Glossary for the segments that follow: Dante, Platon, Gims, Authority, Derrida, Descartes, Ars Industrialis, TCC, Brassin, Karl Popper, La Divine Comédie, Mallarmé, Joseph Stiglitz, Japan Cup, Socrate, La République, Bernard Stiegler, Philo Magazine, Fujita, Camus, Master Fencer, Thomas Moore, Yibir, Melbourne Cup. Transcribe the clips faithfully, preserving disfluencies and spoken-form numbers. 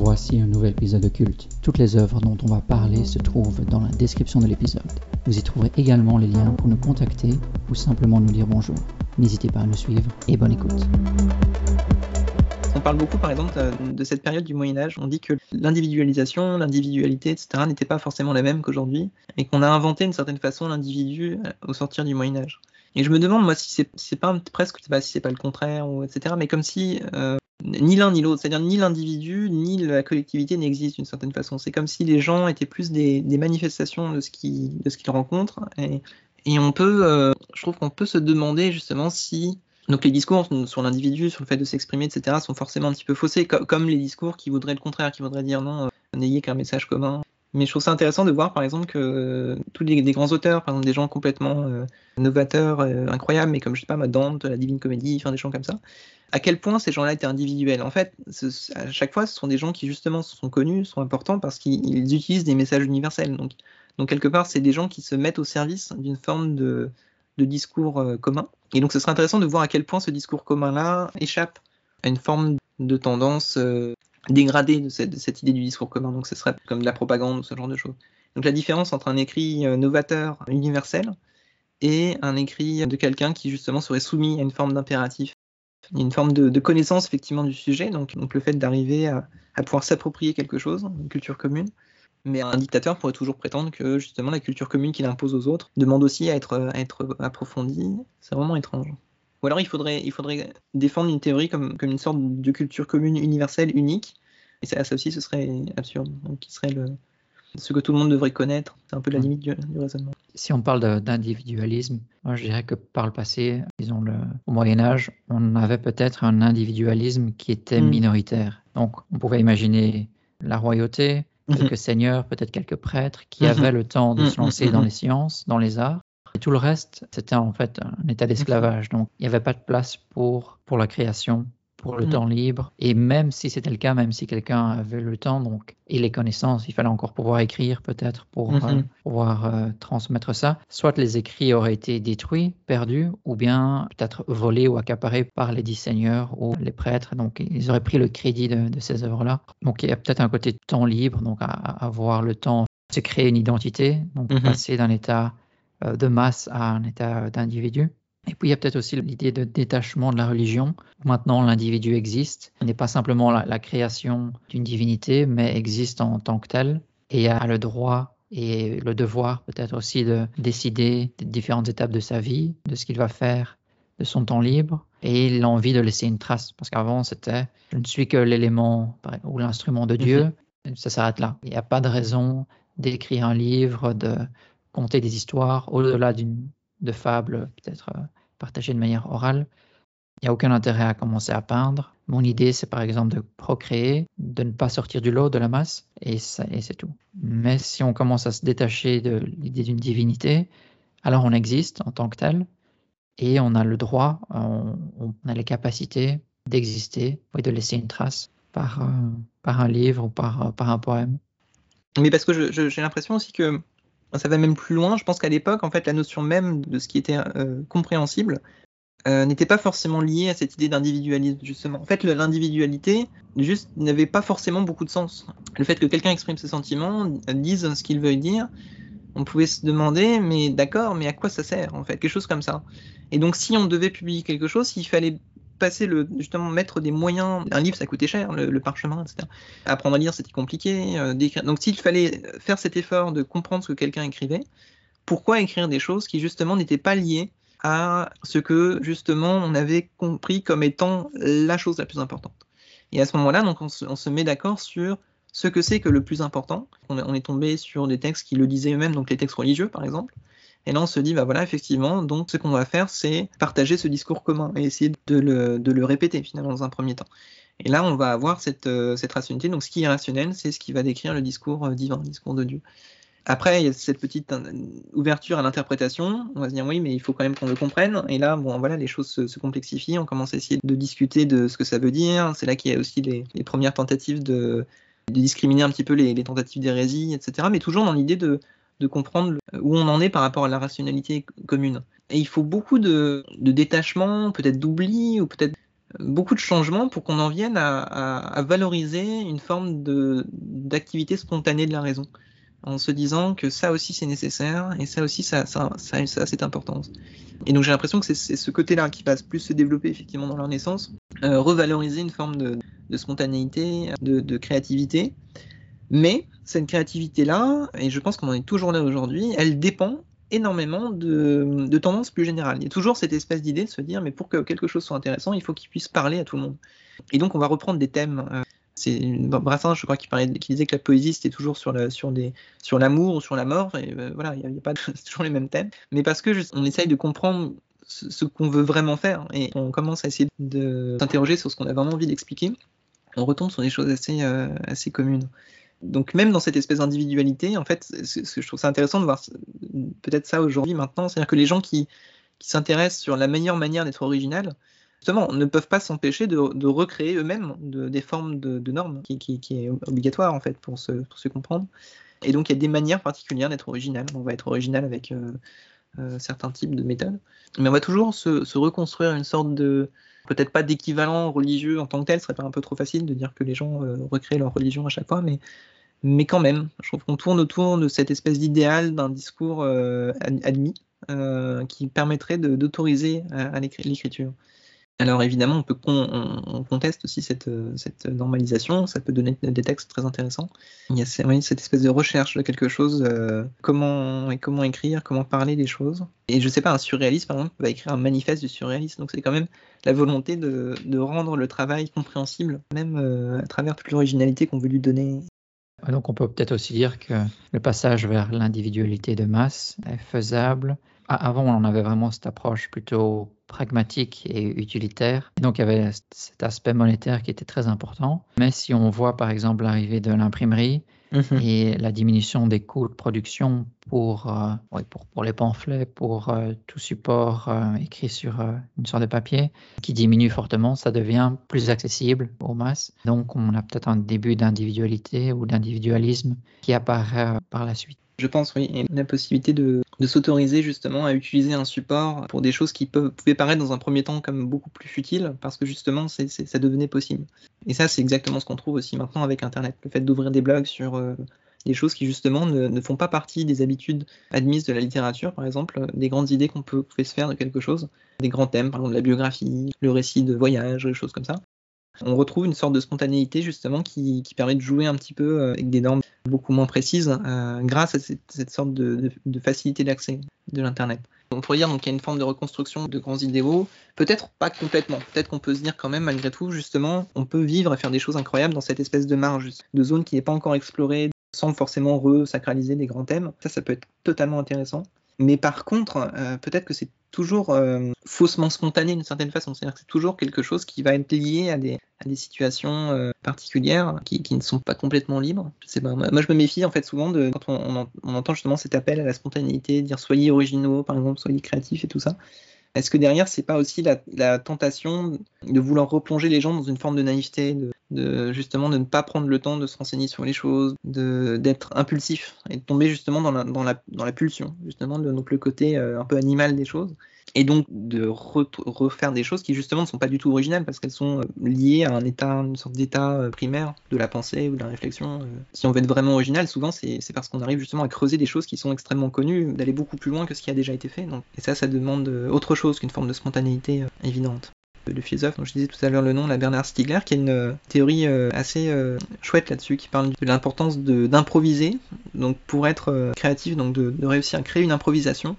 Voici un nouvel épisode de Culte. Toutes les œuvres dont on va parler se trouvent dans la description de l'épisode. Vous y trouverez également les liens pour nous contacter ou simplement nous dire bonjour. N'hésitez pas à nous suivre et bonne écoute. On parle beaucoup, par exemple, de cette période du Moyen-Âge. On dit que l'individualisation, l'individualité, et cetera n'étaient pas forcément les mêmes qu'aujourd'hui et qu'on a inventé d'une certaine façon l'individu au sortir du Moyen-Âge. Et je me demande, moi, si c'est, c'est pas presque, pas, si c'est pas le contraire, ou et cetera, mais comme si euh, ni l'un ni l'autre, c'est-à-dire ni l'individu ni la collectivité n'existent d'une certaine façon. C'est comme si les gens étaient plus des, des manifestations de ce qui, de ce qu'ils rencontrent. Et, et on peut, euh, je trouve qu'on peut se demander justement si donc les discours sur l'individu, sur le fait de s'exprimer, et cetera, sont forcément un petit peu faussés, co- comme les discours qui voudraient le contraire, qui voudraient dire non, euh, n'ayez qu'un message commun. Mais je trouve ça intéressant de voir, par exemple, que euh, tous les des grands auteurs, par exemple, des gens complètement euh, novateurs, euh, incroyables, mais comme, je sais pas, Dante, La Divine Comédie, enfin, des gens comme ça, à quel point ces gens-là étaient individuels. En fait, ce, à chaque fois, ce sont des gens qui, justement, sont connus, sont importants, parce qu'ils ils utilisent des messages universels. Donc, donc, quelque part, c'est des gens qui se mettent au service d'une forme de, de discours euh, commun. Et donc, ce serait intéressant de voir à quel point ce discours commun-là échappe à une forme de tendance... Euh, dégradé de cette, de cette idée du discours commun, donc ce serait comme de la propagande ou ce genre de choses. Donc la différence entre un écrit euh, novateur, universel, et un écrit de quelqu'un qui justement serait soumis à une forme d'impératif, une forme de, de connaissance effectivement du sujet, donc, donc le fait d'arriver à, à pouvoir s'approprier quelque chose, une culture commune, mais un dictateur pourrait toujours prétendre que justement la culture commune qu'il impose aux autres demande aussi à être, à être approfondie, c'est vraiment étrange. Ou alors il faudrait, il faudrait défendre une théorie comme, comme une sorte de culture commune, universelle, unique. Et ça, ça aussi, ce serait absurde. Donc, qui serait le, ce que tout le monde devrait connaître. C'est un peu la limite du, du raisonnement. Si on parle de, d'individualisme, moi, je dirais que par le passé, disons le, au Moyen-Âge, on avait peut-être un individualisme qui était mmh. minoritaire. Donc, on pouvait imaginer la royauté, quelques mmh. seigneurs, peut-être quelques prêtres, qui mmh. avaient le temps de mmh. se lancer mmh. dans les sciences, dans les arts. Et tout le reste, c'était en fait un état d'esclavage. Donc, il n'y avait pas de place pour, pour la création, pour le mmh. temps libre. Et même si c'était le cas, même si quelqu'un avait le temps donc, et les connaissances, il fallait encore pouvoir écrire peut-être pour mmh. euh, pouvoir euh, transmettre ça. Soit les écrits auraient été détruits, perdus, ou bien peut-être volés ou accaparés par les dix seigneurs ou les prêtres. Donc, ils auraient pris le crédit de, de ces œuvres-là. Donc, il y a peut-être un côté de temps libre, donc à, à avoir le temps de se créer une identité, donc mmh. passer d'un état... de masse à un état d'individu. Et puis il y a peut-être aussi l'idée de détachement de la religion. Maintenant l'individu existe, il n'est pas simplement la, la création d'une divinité, mais existe en tant que tel et a le droit et le devoir peut-être aussi de décider des différentes étapes de sa vie, de ce qu'il va faire de son temps libre et l'envie de laisser une trace. Parce qu'avant c'était « je ne suis que l'élément ou l'instrument de Dieu mm-hmm. », ça s'arrête là. Il n'y a pas de raison d'écrire un livre, de... compter des histoires, au-delà d'une, de fables peut-être euh, partagées de manière orale. Il n'y a aucun intérêt à commencer à peindre. Mon idée, c'est par exemple de procréer, de ne pas sortir du lot, de la masse, et, ça, et c'est tout. Mais si on commence à se détacher de l'idée d'une divinité, alors on existe en tant que tel, et on a le droit, on, on a les capacités d'exister et de laisser une trace par, euh, par un livre ou par, par un poème. Mais parce que je, je, j'ai l'impression aussi que ça va même plus loin. Je pense qu'à l'époque, en fait, la notion même de ce qui était euh, compréhensible euh, n'était pas forcément liée à cette idée d'individualisme, justement. En fait, l'individualité, juste, n'avait pas forcément beaucoup de sens. Le fait que quelqu'un exprime ses sentiments, dise ce qu'il veut dire, on pouvait se demander, mais d'accord, mais à quoi ça sert, en fait, quelque chose comme ça. Et donc, si on devait publier quelque chose, il fallait... passer le justement mettre des moyens, un livre ça coûtait cher, le, le parchemin, et cetera. Apprendre à lire c'était compliqué, euh, d'écrire. Donc s'il fallait faire cet effort de comprendre ce que quelqu'un écrivait, pourquoi écrire des choses qui justement n'étaient pas liées à ce que justement on avait compris comme étant la chose la plus importante. Et à ce moment-là, donc on se, on se met d'accord sur ce que c'est que le plus important. On, on est tombé sur des textes qui le disaient eux-mêmes, donc les textes religieux par exemple. Et là, on se dit, bah voilà, effectivement, donc ce qu'on va faire, c'est partager ce discours commun et essayer de le, de le répéter, finalement, dans un premier temps. Et là, on va avoir cette, euh, cette rationalité. Donc, ce qui est rationnel, c'est ce qui va décrire le discours divin, le discours de Dieu. Après, il y a cette petite ouverture à l'interprétation. On va se dire, oui, mais il faut quand même qu'on le comprenne. Et là, bon, voilà, les choses se, se complexifient. On commence à essayer de discuter de ce que ça veut dire. C'est là qu'il y a aussi les, les premières tentatives de, de discriminer un petit peu les, les tentatives d'hérésie, et cetera. Mais toujours dans l'idée de... de comprendre où on en est par rapport à la rationalité commune. Et il faut beaucoup de, de détachement, peut-être d'oubli, ou peut-être beaucoup de changements pour qu'on en vienne à, à, à valoriser une forme de, d'activité spontanée de la raison, en se disant que ça aussi c'est nécessaire et ça aussi ça, ça, ça, ça a cette importance. Et donc j'ai l'impression que c'est, c'est ce côté-là qui va plus se développer effectivement dans leur naissance, euh, revaloriser une forme de, de spontanéité, de, de créativité. Mais cette créativité-là, et je pense qu'on en est toujours là aujourd'hui, elle dépend énormément de, de tendances plus générales. Il y a toujours cette espèce d'idée de se dire, mais pour que quelque chose soit intéressant, il faut qu'il puisse parler à tout le monde. Et donc on va reprendre des thèmes. Euh, c'est Brassin, je crois, qui, parlait, qui disait que la poésie, c'était toujours sur, la, sur, des, sur l'amour ou sur la mort. Et euh, voilà, il y a, y a pas de, c'est toujours les mêmes thèmes. Mais parce que je, on essaye de comprendre ce, ce qu'on veut vraiment faire, et on commence à essayer de s'interroger sur ce qu'on a vraiment envie d'expliquer, on retombe sur des choses assez, euh, assez communes. Donc même dans cette espèce d'individualité, en fait, ce, ce, je trouve ça intéressant de voir peut-être ça aujourd'hui, maintenant, c'est-à-dire que les gens qui, qui s'intéressent sur la meilleure manière d'être original, justement, ne peuvent pas s'empêcher de, de recréer eux-mêmes de, des formes de, de normes, qui, qui, qui est obligatoire en fait pour se, pour se comprendre. Et donc il y a des manières particulières d'être original. On va être original avec euh, euh, certains types de méthodes, mais on va toujours se, se reconstruire une sorte de, peut-être pas d'équivalent religieux en tant que tel, ce serait pas un peu trop facile de dire que les gens euh, recréent leur religion à chaque fois, mais, mais quand même, je trouve qu'on tourne autour de cette espèce d'idéal d'un discours euh, admis euh, qui permettrait de, d'autoriser à, à l'écriture. Alors évidemment, on, peut con, on, on conteste aussi cette, cette normalisation, ça peut donner des textes très intéressants. Il y a cette espèce de recherche de quelque chose, euh, comment, et comment écrire, comment parler des choses. Et je sais pas, un surréaliste par exemple va écrire un manifeste du surréalisme, donc c'est quand même la volonté de, de rendre le travail compréhensible, même euh, à travers toute l'originalité qu'on veut lui donner. Donc on peut peut-être aussi dire que le passage vers l'individualité de masse est faisable. Avant, on avait vraiment cette approche plutôt pragmatique et utilitaire. Et donc, il y avait cet aspect monétaire qui était très important. Mais si on voit, par exemple, l'arrivée de l'imprimerie mmh. et la diminution des coûts de production pour, euh, oui, pour, pour les pamphlets, pour euh, tout support euh, écrit sur euh, une sorte de papier, qui diminue fortement, ça devient plus accessible aux masses. Donc, on a peut-être un début d'individualité ou d'individualisme qui apparaît euh, par la suite. Je pense, oui, et la possibilité de, de s'autoriser justement à utiliser un support pour des choses qui peuvent, pouvaient paraître dans un premier temps comme beaucoup plus futiles, parce que justement, c'est, c'est, ça devenait possible. Et ça, c'est exactement ce qu'on trouve aussi maintenant avec Internet, le fait d'ouvrir des blogs sur euh, des choses qui justement ne, ne font pas partie des habitudes admises de la littérature, par exemple, des grandes idées qu'on peut, qu'on peut se faire de quelque chose, des grands thèmes, par exemple la biographie, le récit de voyage, des choses comme ça. On retrouve une sorte de spontanéité justement qui, qui permet de jouer un petit peu avec des normes beaucoup moins précises euh, grâce à cette, cette sorte de, de, de facilité d'accès de l'Internet. On pourrait dire donc, qu'il y a une forme de reconstruction de grands idéaux, peut-être pas complètement, peut-être qu'on peut se dire quand même malgré tout justement on peut vivre et faire des choses incroyables dans cette espèce de marge, de zone qui n'est pas encore explorée sans forcément re-sacraliser des grands thèmes. Ça, ça peut être totalement intéressant. Mais par contre, euh, peut-être que c'est toujours euh, faussement spontané d'une certaine façon. C'est-à-dire que c'est toujours quelque chose qui va être lié à des, à des situations euh, particulières qui, qui ne sont pas complètement libres. Je sais pas, moi, moi, je me méfie en fait souvent de, quand on, on, en, on entend justement cet appel à la spontanéité, dire soyez originaux, par exemple, soyez créatifs et tout ça. Est-ce que derrière, c'est pas aussi la, la tentation de vouloir replonger les gens dans une forme de naïveté, de, de justement de ne pas prendre le temps de se renseigner sur les choses, de, d'être impulsif et de tomber justement dans la, dans la, dans la pulsion, justement de, donc le côté euh, un peu animal des choses, et donc de re, refaire des choses qui justement ne sont pas du tout originales parce qu'elles sont liées à un état, une sorte d'état primaire de la pensée ou de la réflexion. Si on veut être vraiment original, souvent c'est, c'est parce qu'on arrive justement à creuser des choses qui sont extrêmement connues, d'aller beaucoup plus loin que ce qui a déjà été fait. Donc. Et ça, ça demande autre chose qu'une forme de spontanéité évidente. Le philosophe, dont je disais tout à l'heure le nom, la Bernard Stiegler, qui a une théorie assez chouette là-dessus, qui parle de l'importance de, d'improviser, donc pour être créatif, donc de, de réussir à créer une improvisation,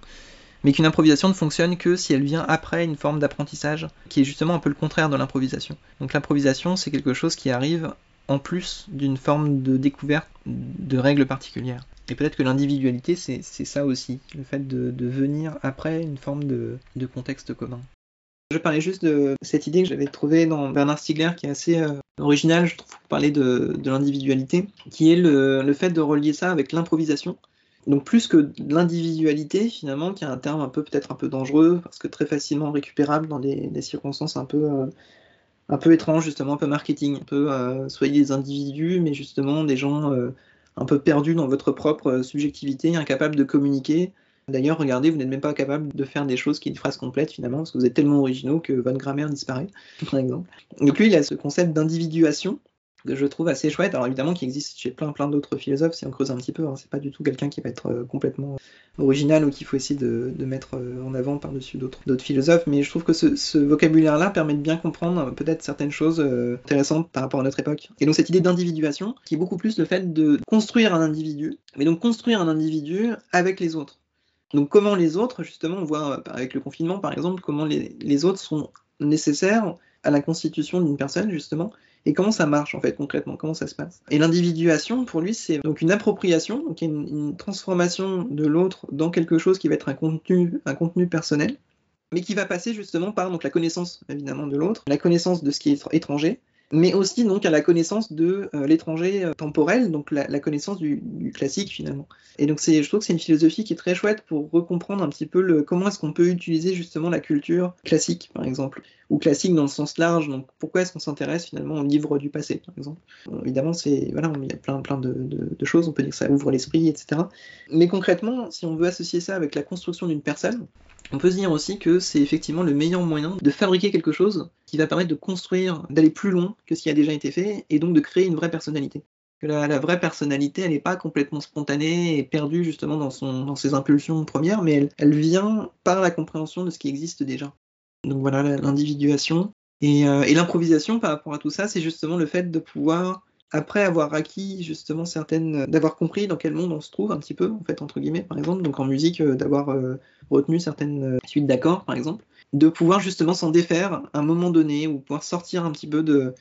mais qu'une improvisation ne fonctionne que si elle vient après une forme d'apprentissage, qui est justement un peu le contraire de l'improvisation. Donc l'improvisation, c'est quelque chose qui arrive en plus d'une forme de découverte de règles particulières. Et peut-être que l'individualité, c'est, c'est ça aussi, le fait de, de venir après une forme de, de contexte commun. Je parlais juste de cette idée que j'avais trouvée dans Bernard Stiegler, qui est assez euh, originale, je trouve, pour parler de, de l'individualité, qui est le, le fait de relier ça avec l'improvisation. Donc plus que l'individualité, finalement, qui est un terme un peu, peut-être un peu dangereux, parce que très facilement récupérable dans des, des circonstances un peu, euh, un peu étranges, justement, un peu marketing, un peu euh, soyez des individus, mais justement des gens euh, un peu perdus dans votre propre subjectivité, incapables de communiquer, D'ailleurs, regardez, vous n'êtes même pas capable de faire des choses qui est une phrase complète finalement, parce que vous êtes tellement originaux que votre grammaire disparaît, par exemple. Donc lui, il a ce concept d'individuation que je trouve assez chouette, alors évidemment qui existe chez plein plein d'autres philosophes, si on creuse un petit peu, hein. C'est pas du tout quelqu'un qui va être euh, complètement original ou qu'il faut essayer de, de mettre euh, en avant par-dessus d'autres d'autres philosophes, mais je trouve que ce, ce vocabulaire-là permet de bien comprendre euh, peut-être certaines choses euh, intéressantes par rapport à notre époque. Et donc cette idée d'individuation, qui est beaucoup plus le fait de construire un individu, mais donc construire un individu avec les autres. Donc comment les autres, justement, on voit avec le confinement par exemple, comment les, les autres sont nécessaires à la constitution d'une personne justement, et comment ça marche en fait concrètement, comment ça se passe. Et l'individuation pour lui c'est donc une appropriation, donc une, une transformation de l'autre dans quelque chose qui va être un contenu, un contenu personnel, mais qui va passer justement par donc, la connaissance évidemment de l'autre, la connaissance de ce qui est étranger, mais aussi donc à la connaissance de euh, l'étranger euh, temporel, donc la, la connaissance du, du classique finalement. Et donc c'est, je trouve que c'est une philosophie qui est très chouette pour recomprendre un petit peu le, comment est-ce qu'on peut utiliser justement la culture classique par exemple, ou classique dans le sens large, donc pourquoi est-ce qu'on s'intéresse finalement aux livres du passé par exemple. Bon, évidemment c'est, voilà, il y a plein, plein de, de, de choses, on peut dire que ça ouvre l'esprit, et cetera. Mais concrètement, si on veut associer ça avec la construction d'une personne, on peut se dire aussi que c'est effectivement le meilleur moyen de fabriquer quelque chose qui va permettre de construire, d'aller plus loin que ce qui a déjà été fait, et donc de créer une vraie personnalité. Que la, la vraie personnalité, elle n'est pas complètement spontanée et perdue justement dans, son, dans ses impulsions premières, mais elle, elle vient par la compréhension de ce qui existe déjà. Donc voilà, l'individuation. Et, euh, et l'improvisation par rapport à tout ça, c'est justement le fait de pouvoir, après avoir acquis justement certaines, d'avoir compris dans quel monde on se trouve un petit peu, en fait, entre guillemets, par exemple, donc en musique, euh, d'avoir euh, retenu certaines euh, suites d'accords, par exemple, de pouvoir justement s'en défaire à un moment donné, ou pouvoir sortir un petit peu de,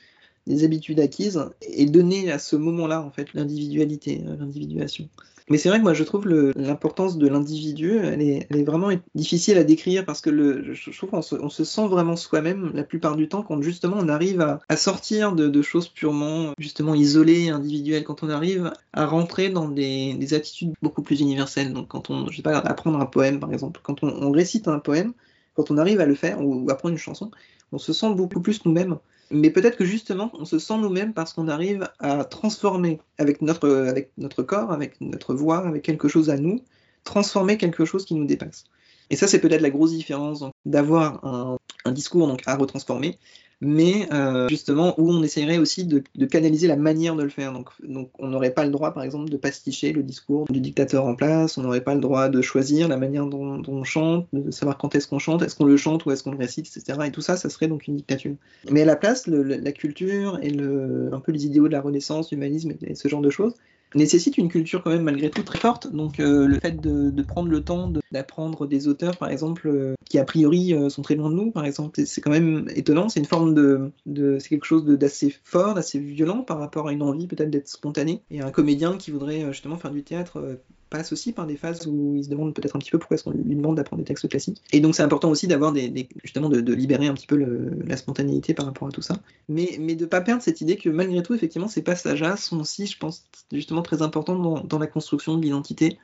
des habitudes acquises, et donner à ce moment-là, en fait, l'individualité, euh, l'individuation. Mais c'est vrai que moi, je trouve le, l'importance de l'individu, elle est, elle est vraiment difficile à décrire, parce que le, je, je trouve qu'on se, on se sent vraiment soi-même la plupart du temps quand justement on arrive à, à sortir de, de choses purement justement isolées, individuelles, quand on arrive à rentrer dans des, des attitudes beaucoup plus universelles. Donc quand on, je sais pas, apprendre un poème par exemple, quand on, on récite un poème, quand on arrive à le faire ou, ou apprendre une chanson, on se sent beaucoup plus nous-mêmes. Mais peut-être que justement, on se sent nous-mêmes parce qu'on arrive à transformer avec notre, avec notre corps, avec notre voix, avec quelque chose à nous, transformer quelque chose qui nous dépasse. Et ça, c'est peut-être la grosse différence donc, d'avoir un, un discours donc, à retransformer, mais euh, justement où on essaierait aussi de, de canaliser la manière de le faire. Donc, donc on n'aurait pas le droit, par exemple, de pasticher le discours du dictateur en place, on n'aurait pas le droit de choisir la manière dont, dont on chante, de savoir quand est-ce qu'on chante, est-ce qu'on le chante ou est-ce qu'on le récite, et cetera. Et tout ça, ça serait donc une dictature. Mais à la place, le, le, la culture et le, un peu les idéaux de la Renaissance, l'humanisme et ce genre de choses, nécessite une culture quand même malgré tout très forte, donc euh, le fait de, de prendre le temps de, d'apprendre des auteurs par exemple euh, qui a priori euh, sont très loin de nous par exemple, c'est, c'est quand même étonnant, c'est une forme de, de c'est quelque chose de, d'assez fort, d'assez violent par rapport à une envie peut-être d'être spontané, et un comédien qui voudrait euh, justement faire du théâtre euh, passe aussi par des phases où il se demande peut-être un petit peu pourquoi est-ce qu'on lui demande d'apprendre des textes classiques. Et donc c'est important aussi d'avoir des, des justement de, de libérer un petit peu le, la spontanéité par rapport à tout ça. Mais, mais de ne pas perdre cette idée que malgré tout, effectivement, ces passages-là sont aussi, je pense, justement très importants dans, dans la construction de l'identité,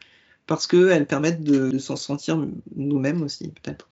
parce qu'elles permettent de, de s'en sentir nous-mêmes aussi, peut-être.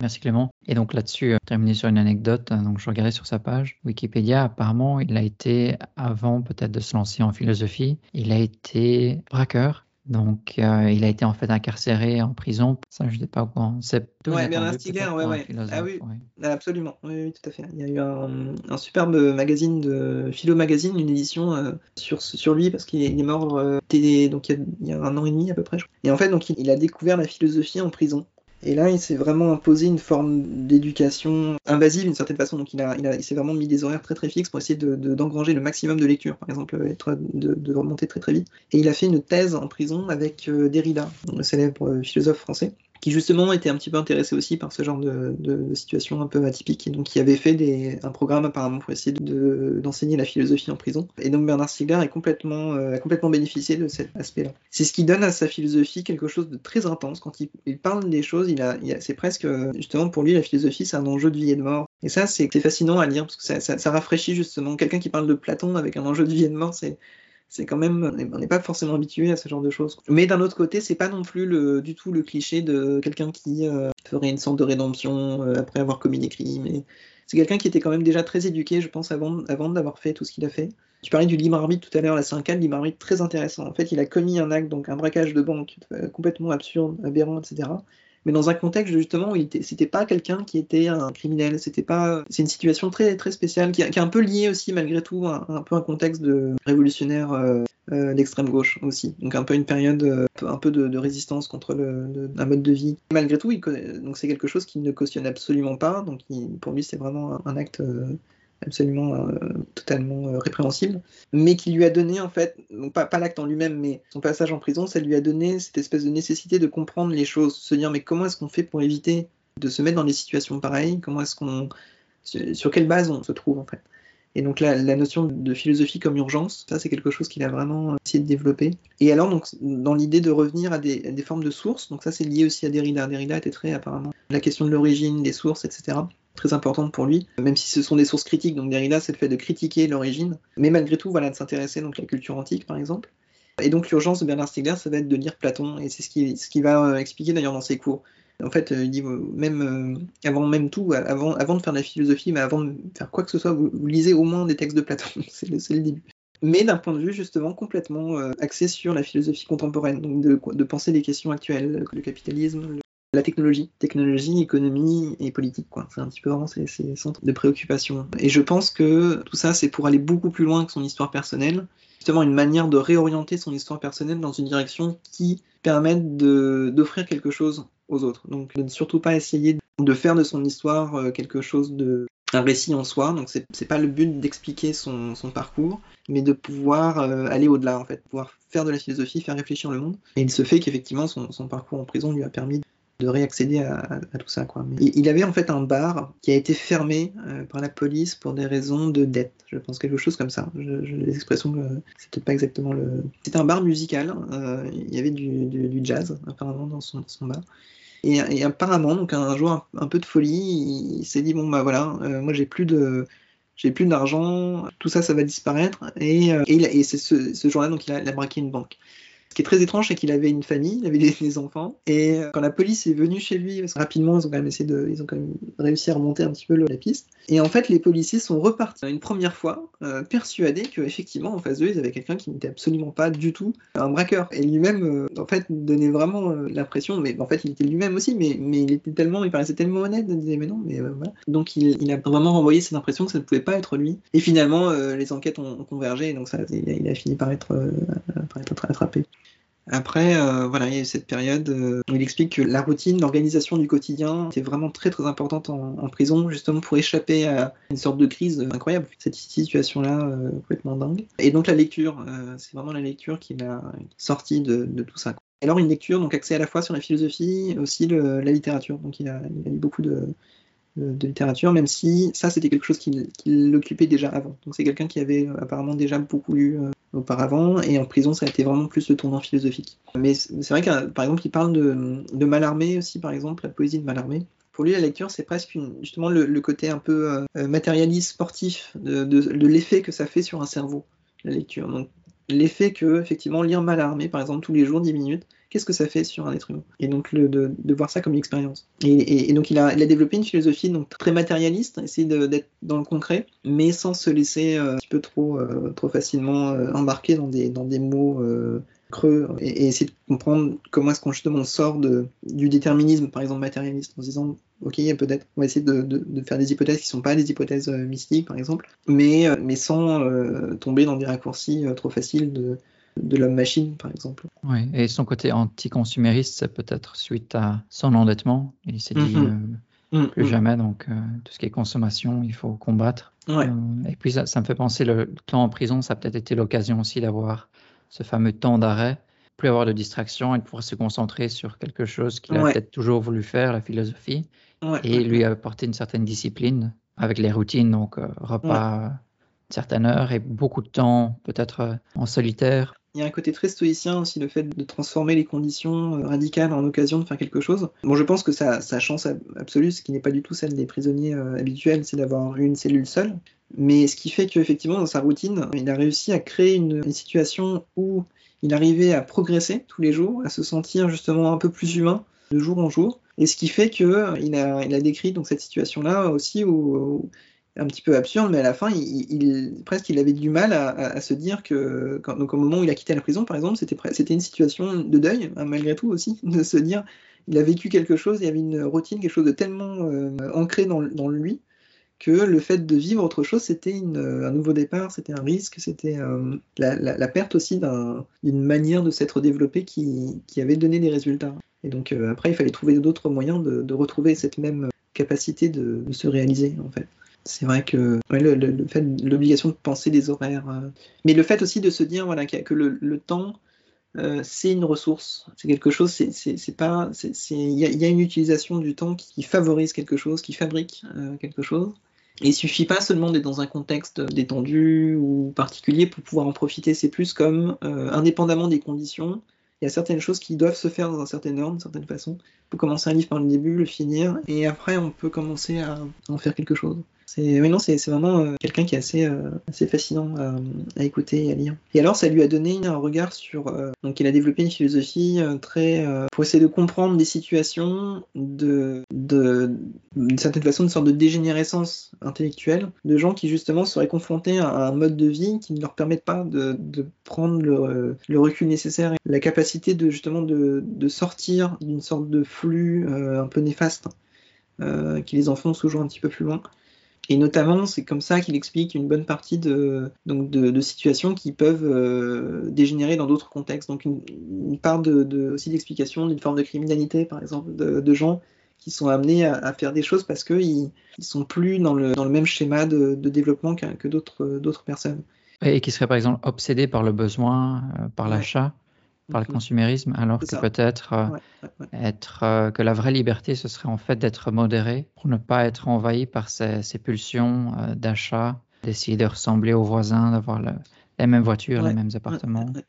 Merci Clément. Et donc là-dessus, terminer sur une anecdote, donc je regardais sur sa page Wikipédia, apparemment, il a été, avant peut-être de se lancer en philosophie, il a été braqueur. Donc, euh, il a été en fait incarcéré en prison. Ça, je ne sais pas comment. C'est ouais, Bernard Stiegler, ouais, ouais. Ah oui, ouais. Absolument. Oui, oui, tout à fait. Il y a eu un, un superbe magazine de Philo Magazine, une édition euh, sur sur lui parce qu'il est mort euh, télé, donc il y, a, il y a un an et demi à peu près. Je crois. Et en fait, donc il, il a découvert la philosophie en prison. Et là, il s'est vraiment imposé une forme d'éducation invasive d'une certaine façon. Donc, il a, il a, il s'est vraiment mis des horaires très très fixes pour essayer de, de, d'engranger le maximum de lectures, par exemple, être, de, de remonter très très vite. Et il a fait une thèse en prison avec Derrida, le célèbre philosophe français, qui justement était un petit peu intéressé aussi par ce genre de, de, de situation un peu atypique, et donc qui avait fait des, un programme apparemment pour essayer de, de, d'enseigner la philosophie en prison. Et donc Bernard Stiegler est complètement, euh, a complètement bénéficié de cet aspect-là. C'est ce qui donne à sa philosophie quelque chose de très intense. Quand il, il parle des choses, il a, il a, c'est presque, justement pour lui, la philosophie, c'est un enjeu de vie et de mort. Et ça, c'est, c'est fascinant à lire, parce que ça, ça, ça rafraîchit justement. Quelqu'un qui parle de Platon avec un enjeu de vie et de mort, c'est... c'est quand même, on n'est pas forcément habitué à ce genre de choses. Mais d'un autre côté, c'est pas non plus le, du tout le cliché de quelqu'un qui euh, ferait une sorte de rédemption euh, après avoir commis des crimes. Et... c'est quelqu'un qui était quand même déjà très éduqué, je pense, avant, avant d'avoir fait tout ce qu'il a fait. Tu parlais du libre arbitre tout à l'heure, là c'est un cas de libre arbitre très intéressant. En fait, il a commis un acte, donc un braquage de banque euh, complètement absurde, aberrant, et cetera. Mais dans un contexte justement où il était, c'était pas quelqu'un qui était un criminel, c'était pas, c'est une situation très très spéciale qui, qui est un peu liée aussi malgré tout à un, un peu un contexte de révolutionnaire euh, euh, d'extrême gauche aussi, donc un peu une période euh, un peu de, de résistance contre le, de, un mode de vie. Malgré tout, il connaît, donc c'est quelque chose qu'il ne cautionne absolument pas, donc il, pour lui c'est vraiment un, un acte euh, absolument euh, totalement euh, répréhensible, mais qui lui a donné en fait, donc pas, pas l'acte en lui-même, mais son passage en prison, ça lui a donné cette espèce de nécessité de comprendre les choses, se dire mais comment est-ce qu'on fait pour éviter de se mettre dans des situations pareilles, comment est-ce qu'on, sur, sur quelle base on se trouve en fait. Et donc la, la notion de philosophie comme urgence, ça c'est quelque chose qu'il a vraiment essayé de développer. Et alors donc dans l'idée de revenir à des, à des formes de sources, donc ça c'est lié aussi à Derrida. Derrida était très apparemment la question de l'origine, des sources, et cetera très importante pour lui, même si ce sont des sources critiques. Donc Derrida, c'est le fait de critiquer l'origine, mais malgré tout, voilà, de s'intéresser donc à la culture antique, par exemple. Et donc l'urgence de Bernard Stiegler, ça va être de lire Platon, et c'est ce qu'il ce qui va expliquer d'ailleurs dans ses cours. En fait, il dit, même avant même tout, avant, avant de faire de la philosophie, mais avant de faire quoi que ce soit, vous, vous lisez au moins des textes de Platon, c'est le, c'est le début. Mais d'un point de vue justement complètement axé sur la philosophie contemporaine, donc de, de penser les questions actuelles, le capitalisme, le... la technologie, technologie, économie et politique, quoi. C'est un petit peu vraiment ses centres de préoccupation. Et je pense que tout ça, c'est pour aller beaucoup plus loin que son histoire personnelle. Justement, une manière de réorienter son histoire personnelle dans une direction qui permette de, d'offrir quelque chose aux autres. Donc, de ne surtout pas essayer de faire de son histoire quelque chose de... un récit en soi, donc c'est, c'est pas le but d'expliquer son, son parcours, mais de pouvoir euh, aller au-delà, en fait, pouvoir faire de la philosophie, faire réfléchir le monde. Et il se fait qu'effectivement, son, son parcours en prison lui a permis de de réaccéder à, à, à tout ça, quoi. Mais il avait en fait un bar qui a été fermé euh, par la police pour des raisons de dette, je pense, quelque chose comme ça. Je, je, les expressions, euh, c'est peut-être pas exactement le... C'était un bar musical, euh, il y avait du, du, du jazz apparemment dans son, son bar. Et, et apparemment, donc un jour, un, un peu de folie, il, il s'est dit, bon bah voilà, euh, moi j'ai plus de... j'ai plus d'argent, tout ça, ça va disparaître. Et, euh, et, il, et c'est ce, ce jour-là, donc il a, il a braqué une banque. Ce qui est très étrange, c'est qu'il avait une famille, il avait des, des enfants. Et quand la police est venue chez lui, parce que rapidement, ils ont quand même essayé de, ils ont quand même réussi à remonter un petit peu le, la piste. Et en fait, les policiers sont repartis une première fois, euh, persuadés qu'effectivement, en face d'eux, ils avaient quelqu'un qui n'était absolument pas du tout un braqueur. Et lui-même, euh, en fait, donnait vraiment euh, l'impression, mais en fait, il était lui-même aussi, mais, mais il était tellement, il paraissait tellement honnête, il disait mais non, mais euh, voilà. Donc, il, il a vraiment renvoyé cette impression que ça ne pouvait pas être lui. Et finalement, euh, les enquêtes ont, ont convergé, et donc ça, il a, il a fini par être, euh, par être attrapé. Après, euh, voilà, il y a eu cette période euh, où il explique que la routine, l'organisation du quotidien était vraiment très très importante en, en prison, justement pour échapper à une sorte de crise incroyable, cette situation-là euh, complètement dingue. Et donc la lecture, euh, c'est vraiment la lecture qui l'a sortie de, de tout ça, quoi. Et alors une lecture donc axée à la fois sur la philosophie, aussi le, la littérature, donc il a, il a lu beaucoup de, de, de littérature, même si ça c'était quelque chose qui, qui l'occupait déjà avant. Donc c'est quelqu'un qui avait euh, apparemment déjà beaucoup lu... Euh, auparavant, et en prison ça a été vraiment plus le tournant philosophique. Mais c'est vrai que par exemple il parle de, de Mallarmé aussi, par exemple la poésie de Mallarmé. Pour lui la lecture c'est presque une, justement le, le côté un peu euh, matérialiste, sportif de, de, de l'effet que ça fait sur un cerveau, la lecture. Donc l'effet que effectivement lire Mallarmé par exemple tous les jours dix minutes, qu'est-ce que ça fait sur un être humain, et donc le, de, de voir ça comme une expérience. Et, et, et donc il a, il a développé une philosophie donc très matérialiste, essayer de, d'être dans le concret, mais sans se laisser euh, un petit peu trop, euh, trop facilement euh, embarquer dans des, dans des mots euh, creux, et, et essayer de comprendre comment est-ce qu'on justement sort de, du déterminisme, par exemple matérialiste, en se disant ok, peut-être on va essayer de, de, de faire des hypothèses qui ne sont pas des hypothèses euh, mystiques, par exemple, mais, euh, mais sans euh, tomber dans des raccourcis euh, trop faciles de de l'homme machine, par exemple. Oui, et son côté anticonsumériste, c'est peut-être suite à son endettement. Il s'est dit mm-hmm. euh, mm-hmm. plus jamais, donc euh, tout ce qui est consommation, il faut combattre. Ouais. Euh, et puis ça, ça me fait penser, le, le temps en prison, ça a peut-être été l'occasion aussi d'avoir ce fameux temps d'arrêt, plus avoir de distraction et de pouvoir se concentrer sur quelque chose qu'il a ouais. peut-être toujours voulu faire, la philosophie, ouais. et ouais. lui apporter une certaine discipline avec les routines, donc euh, repas, ouais. certaines heures et beaucoup de temps peut-être euh, en solitaire. Il y a un côté très stoïcien aussi, le fait de transformer les conditions radicales en occasion de faire quelque chose. Bon, je pense que sa, sa chance absolue, ce qui n'est pas du tout celle des prisonniers euh, habituels, c'est d'avoir une cellule seule. Mais ce qui fait qu'effectivement, dans sa routine, il a réussi à créer une, une situation où il arrivait à progresser tous les jours, à se sentir justement un peu plus humain de jour en jour. Et ce qui fait qu'il a, il a décrit donc, cette situation-là aussi, où, où, un petit peu absurde, mais à la fin, il, il, presque il avait du mal à, à, à se dire que, quand, donc au moment où il a quitté la prison, par exemple, c'était, c'était une situation de deuil, hein, malgré tout aussi, de se dire il a vécu quelque chose, il y avait une routine, quelque chose de tellement euh, ancré dans, dans lui, que le fait de vivre autre chose, c'était une, un nouveau départ, c'était un risque, c'était euh, la, la, la perte aussi d'un, d'une manière de s'être développé qui, qui avait donné des résultats. Et donc euh, après, il fallait trouver d'autres moyens de, de retrouver cette même capacité de, de se réaliser, en fait. C'est vrai que ouais, le, le, le fait, l'obligation de penser des horaires, euh, mais le fait aussi de se dire voilà, que, que le, le temps, euh, c'est une ressource, c'est quelque chose, c'est, c'est, c'est pas, c'est, c'est, y a, y a une utilisation du temps qui favorise quelque chose, qui fabrique euh, quelque chose. Et il ne suffit pas seulement d'être dans un contexte détendu ou particulier pour pouvoir en profiter, c'est plus comme, euh, indépendamment des conditions, il y a certaines choses qui doivent se faire dans un certain ordre, d'une certaine façon. On peut commencer un livre par le début, le finir, et après on peut commencer à en faire quelque chose. C'est, mais non, c'est, c'est vraiment euh, quelqu'un qui est assez, euh, assez fascinant à, à écouter et à lire. Et alors, ça lui a donné un regard sur... Euh, donc, il a développé une philosophie euh, très... Euh, pour essayer de comprendre des situations de... de d'une certaine façon, une sorte de dégénérescence intellectuelle, de gens qui, justement, seraient confrontés à un mode de vie qui ne leur permettent pas de, de prendre le, euh, le recul nécessaire. La capacité, de justement, de, de sortir d'une sorte de flux euh, un peu néfaste euh, qui les enfonce toujours un petit peu plus loin. Et notamment, c'est comme ça qu'il explique une bonne partie de, donc de, de situations qui peuvent euh, dégénérer dans d'autres contextes. Donc une, une part de, de, aussi d'explication d'une forme de criminalité, par exemple, de, de gens qui sont amenés à, à faire des choses parce qu'ils ne sont plus dans le, dans le même schéma de, de développement que, que d'autres, d'autres personnes. Et qui seraient, par exemple, obsédés par le besoin, euh, par l'achat, ouais. Par mmh. le consumérisme, alors c'est que ça. Peut-être euh, ouais. Ouais. Être, euh, que la vraie liberté, ce serait en fait d'être modéré pour ne pas être envahi par ces, ces pulsions euh, d'achat, d'essayer de ressembler aux voisins, d'avoir le, les mêmes voitures, ouais. les mêmes appartements. Ouais. Ouais.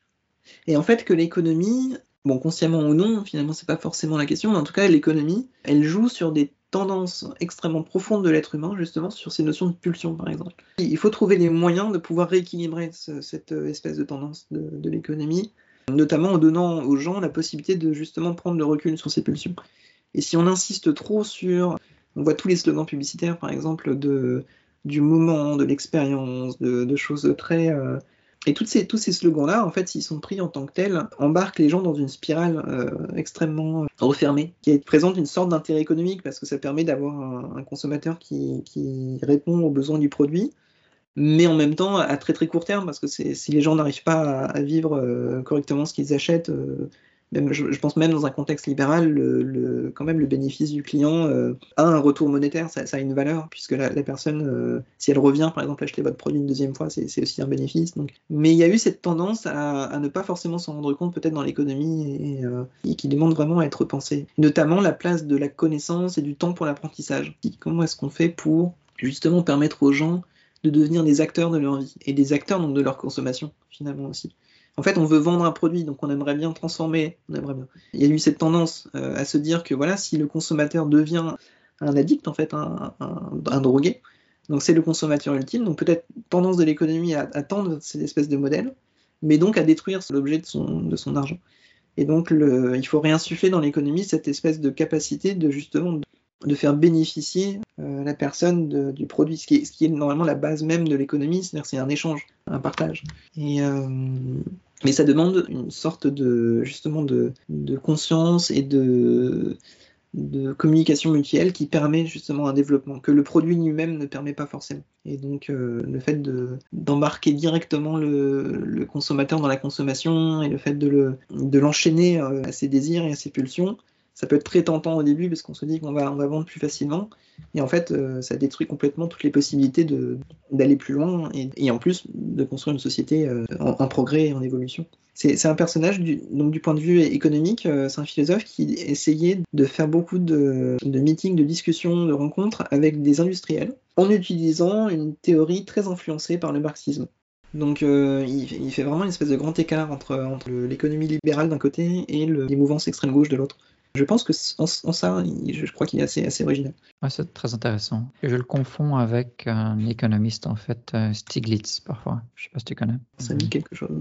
Et en fait, que l'économie, bon, consciemment ou non, finalement, c'est pas forcément la question, mais en tout cas, l'économie, elle joue sur des tendances extrêmement profondes de l'être humain, justement, sur ces notions de pulsion, par exemple. Il faut trouver les moyens de pouvoir rééquilibrer ce, cette espèce de tendance de, de l'économie, notamment en donnant aux gens la possibilité de justement prendre le recul sur ces pulsions. Et si on insiste trop sur... On voit tous les slogans publicitaires, par exemple, de, du moment, de l'expérience, de, de choses très... Euh, et toutes ces, tous ces slogans-là, en fait, s'ils sont pris en tant que tels, embarquent les gens dans une spirale euh, extrêmement refermée, qui présente une sorte d'intérêt économique, parce que ça permet d'avoir un, un consommateur qui, qui répond aux besoins du produit, mais en même temps à très très court terme, parce que c'est, si les gens n'arrivent pas à, à vivre euh, correctement ce qu'ils achètent, euh, même, je, je pense même dans un contexte libéral, le, le, quand même le bénéfice du client euh, a un retour monétaire, ça, ça a une valeur, puisque la, la personne, euh, si elle revient par exemple acheter votre produit une deuxième fois, c'est, c'est aussi un bénéfice. Donc. Mais il y a eu cette tendance à, à ne pas forcément s'en rendre compte peut-être dans l'économie, et, euh, et qui demande vraiment à être pensée. Notamment la place de la connaissance et du temps pour l'apprentissage. Comment est-ce qu'on fait pour justement permettre aux gens de devenir des acteurs de leur vie, et des acteurs donc de leur consommation, finalement aussi. En fait, on veut vendre un produit, donc on aimerait bien transformer, on aimerait bien. Il y a eu cette tendance euh, à se dire que voilà, si le consommateur devient un addict, en fait, un, un, un drogué, donc c'est le consommateur ultime, donc peut-être tendance de l'économie à, à tendre cette espèce de modèle, mais donc à détruire l'objet de son, de son argent. Et donc, le, il faut réinsuffler dans l'économie cette espèce de capacité de justement... De de faire bénéficier euh, la personne de, du produit, ce qui, est, ce qui est normalement la base même de l'économie, c'est-à-dire c'est un échange, un partage. Et, euh, mais ça demande une sorte de, justement de, de conscience et de, de communication mutuelle qui permet justement un développement, que le produit lui-même ne permet pas forcément. Et donc euh, le fait de, d'embarquer directement le, le consommateur dans la consommation et le fait de, le, de l'enchaîner à ses désirs et à ses pulsions, ça peut être très tentant au début parce qu'on se dit qu'on va, on va vendre plus facilement. Et en fait, euh, ça détruit complètement toutes les possibilités de, d'aller plus loin et, et en plus de construire une société euh, en, en progrès et en évolution. C'est, c'est un personnage, du, donc du point de vue économique, euh, c'est un philosophe qui essayait de faire beaucoup de, de meetings, de discussions, de rencontres avec des industriels en utilisant une théorie très influencée par le marxisme. Donc euh, il, il fait vraiment une espèce de grand écart entre, entre l'économie libérale d'un côté et le, les mouvances extrême gauche de l'autre. Je pense que en, en ça, je crois qu'il est assez, assez original. Ouais, c'est très intéressant. Je le confonds avec un économiste, en fait, Stiglitz, parfois. Je ne sais pas si tu connais. Ça dit quelque chose.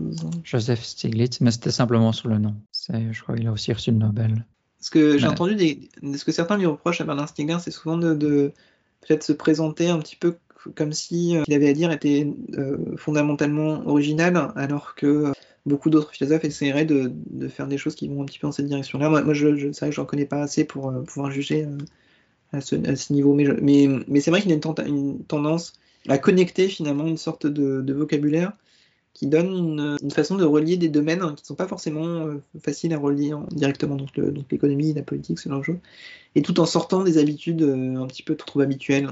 Joseph Stiglitz, mais c'était simplement sur le nom. C'est, je crois qu'il a aussi reçu le Nobel. Ce que j'ai ouais. entendu, des, ce que certains lui reprochent à Bernard Stiegler, c'est souvent de, de peut-être se présenter un petit peu comme si euh, ce qu'il avait à dire était euh, fondamentalement original, alors que euh, beaucoup d'autres philosophes essaieraient de, de faire des choses qui vont un petit peu dans cette direction-là. Moi, moi je, je, c'est vrai que je n'en connais pas assez pour euh, pouvoir juger euh, à, ce, à ce niveau, mais, je, mais, mais c'est vrai qu'il y a une, tenta- une tendance à connecter finalement une sorte de, de vocabulaire qui donne une, une façon de relier des domaines hein, qui ne sont pas forcément euh, faciles à relier hein, directement, donc, le, donc l'économie, la politique, ce genre de choses, et tout en sortant des habitudes euh, un petit peu trop habituelles.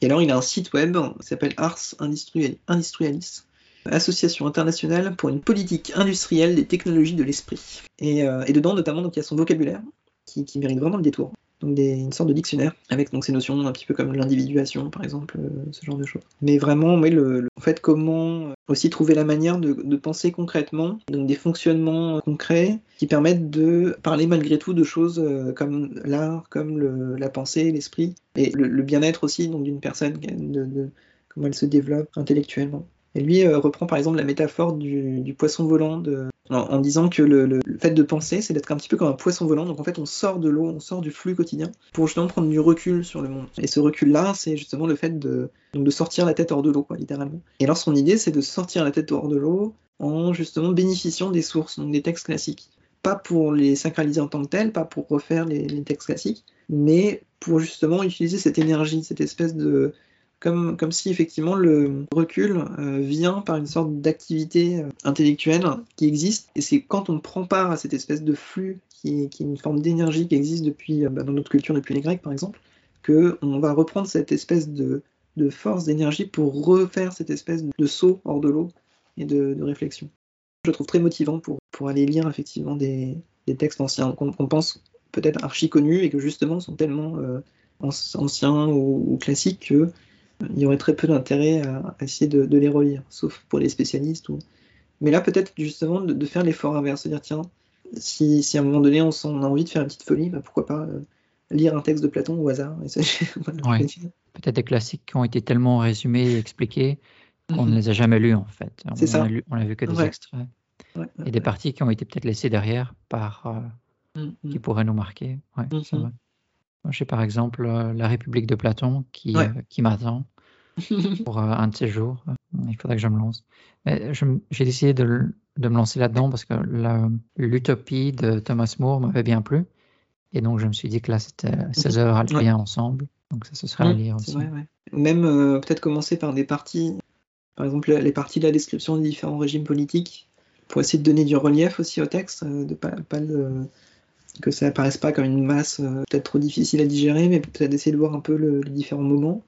Et alors, il a un site web qui s'appelle Ars Industrialis, Association internationale pour une politique industrielle des technologies de l'esprit. Et, euh, et dedans, notamment, donc, il y a son vocabulaire qui, qui mérite vraiment le détour. Donc des, une sorte de dictionnaire avec donc ces notions un petit peu comme l'individuation par exemple, euh, ce genre de choses. Mais vraiment, mais le, le en fait comment euh, aussi trouver la manière de, de penser concrètement, donc des fonctionnements euh, concrets qui permettent de parler malgré tout de choses euh, comme l'art, comme le, la pensée, l'esprit et le, le bien-être aussi donc d'une personne, de, de comment elle se développe intellectuellement. Et lui euh, reprend par exemple la métaphore du, du poisson volant de En, en disant que le, le, le fait de penser, c'est d'être un petit peu comme un poisson volant. Donc en fait, on sort de l'eau, on sort du flux quotidien pour justement prendre du recul sur le monde. Et ce recul-là, c'est justement le fait de, donc de sortir la tête hors de l'eau, quoi, littéralement. Et alors son idée, c'est de sortir la tête hors de l'eau en justement bénéficiant des sources, donc des textes classiques. Pas pour les sacraliser en tant que tels, pas pour refaire les, les textes classiques, mais pour justement utiliser cette énergie, cette espèce de... Comme, comme si effectivement le recul euh, vient par une sorte d'activité intellectuelle qui existe, et c'est quand on prend part à cette espèce de flux qui est, qui est une forme d'énergie qui existe depuis, bah, dans notre culture depuis les Grecs par exemple, qu'on va reprendre cette espèce de, de force, d'énergie pour refaire cette espèce de saut hors de l'eau et de, de réflexion. Je le trouve très motivant pour, pour aller lire effectivement des, des textes anciens qu'on, qu'on pense peut-être archi connus et que justement sont tellement euh, anciens ou, ou classiques que il y aurait très peu d'intérêt à essayer de, de les relire, sauf pour les spécialistes. Ou... Mais là, peut-être justement de, de faire l'effort inverse, de dire tiens, si, si à un moment donné on, on a envie de faire une petite folie, bah pourquoi pas euh, lire un texte de Platon au hasard. Et ça, voilà, ouais. Peut-être des classiques qui ont été tellement résumés et expliqués qu'on mm-hmm. ne les a jamais lus en fait. On, C'est ça. On a lu, on a vu que des ouais. extraits ouais, ouais, et ouais. des parties qui ont été peut-être laissées derrière par euh, mm-hmm. qui pourraient nous marquer. Ouais, mm-hmm. c'est vrai. J'ai par exemple euh, La République de Platon qui, ouais. euh, qui m'attend pour euh, un de ces jours. Il faudrait que je me lance. Mais je, j'ai décidé de, de me lancer là-dedans parce que la, l'utopie de Thomas Moore m'avait bien plu. Et donc je me suis dit que là, c'était seize heures à lire ouais. ensemble. Donc ça, ce serait ouais, à lire aussi. Vrai, ouais. Même euh, peut-être commencer par des parties, par exemple les parties de la description des différents régimes politiques pour essayer de donner du relief aussi au texte, euh, de pas, pas le... que ça apparaisse pas comme une masse euh, peut-être trop difficile à digérer, mais peut-être d'essayer de voir un peu le, les différents moments,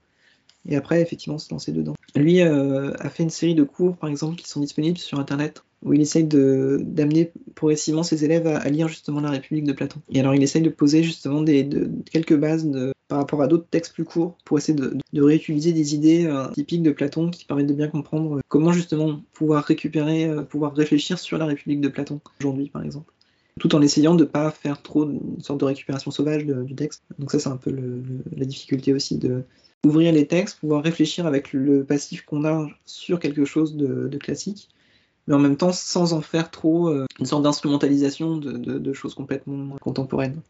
et après effectivement se lancer dedans. Lui euh, a fait une série de cours, par exemple, qui sont disponibles sur Internet, où il essaye de, d'amener progressivement ses élèves à, à lire justement La République de Platon. Et alors il essaye de poser justement des, de, quelques bases de, par rapport à d'autres textes plus courts, pour essayer de, de réutiliser des idées euh, typiques de Platon qui permettent de bien comprendre comment justement pouvoir récupérer, euh, pouvoir réfléchir sur La République de Platon, aujourd'hui par exemple. Tout en essayant de ne pas faire trop une sorte de récupération sauvage de, du texte. Donc ça, c'est un peu le, le, la difficulté aussi de ouvrir les textes, pouvoir réfléchir avec le passif qu'on a sur quelque chose de, de classique, mais en même temps sans en faire trop euh, une sorte d'instrumentalisation de, de, de choses complètement contemporaines.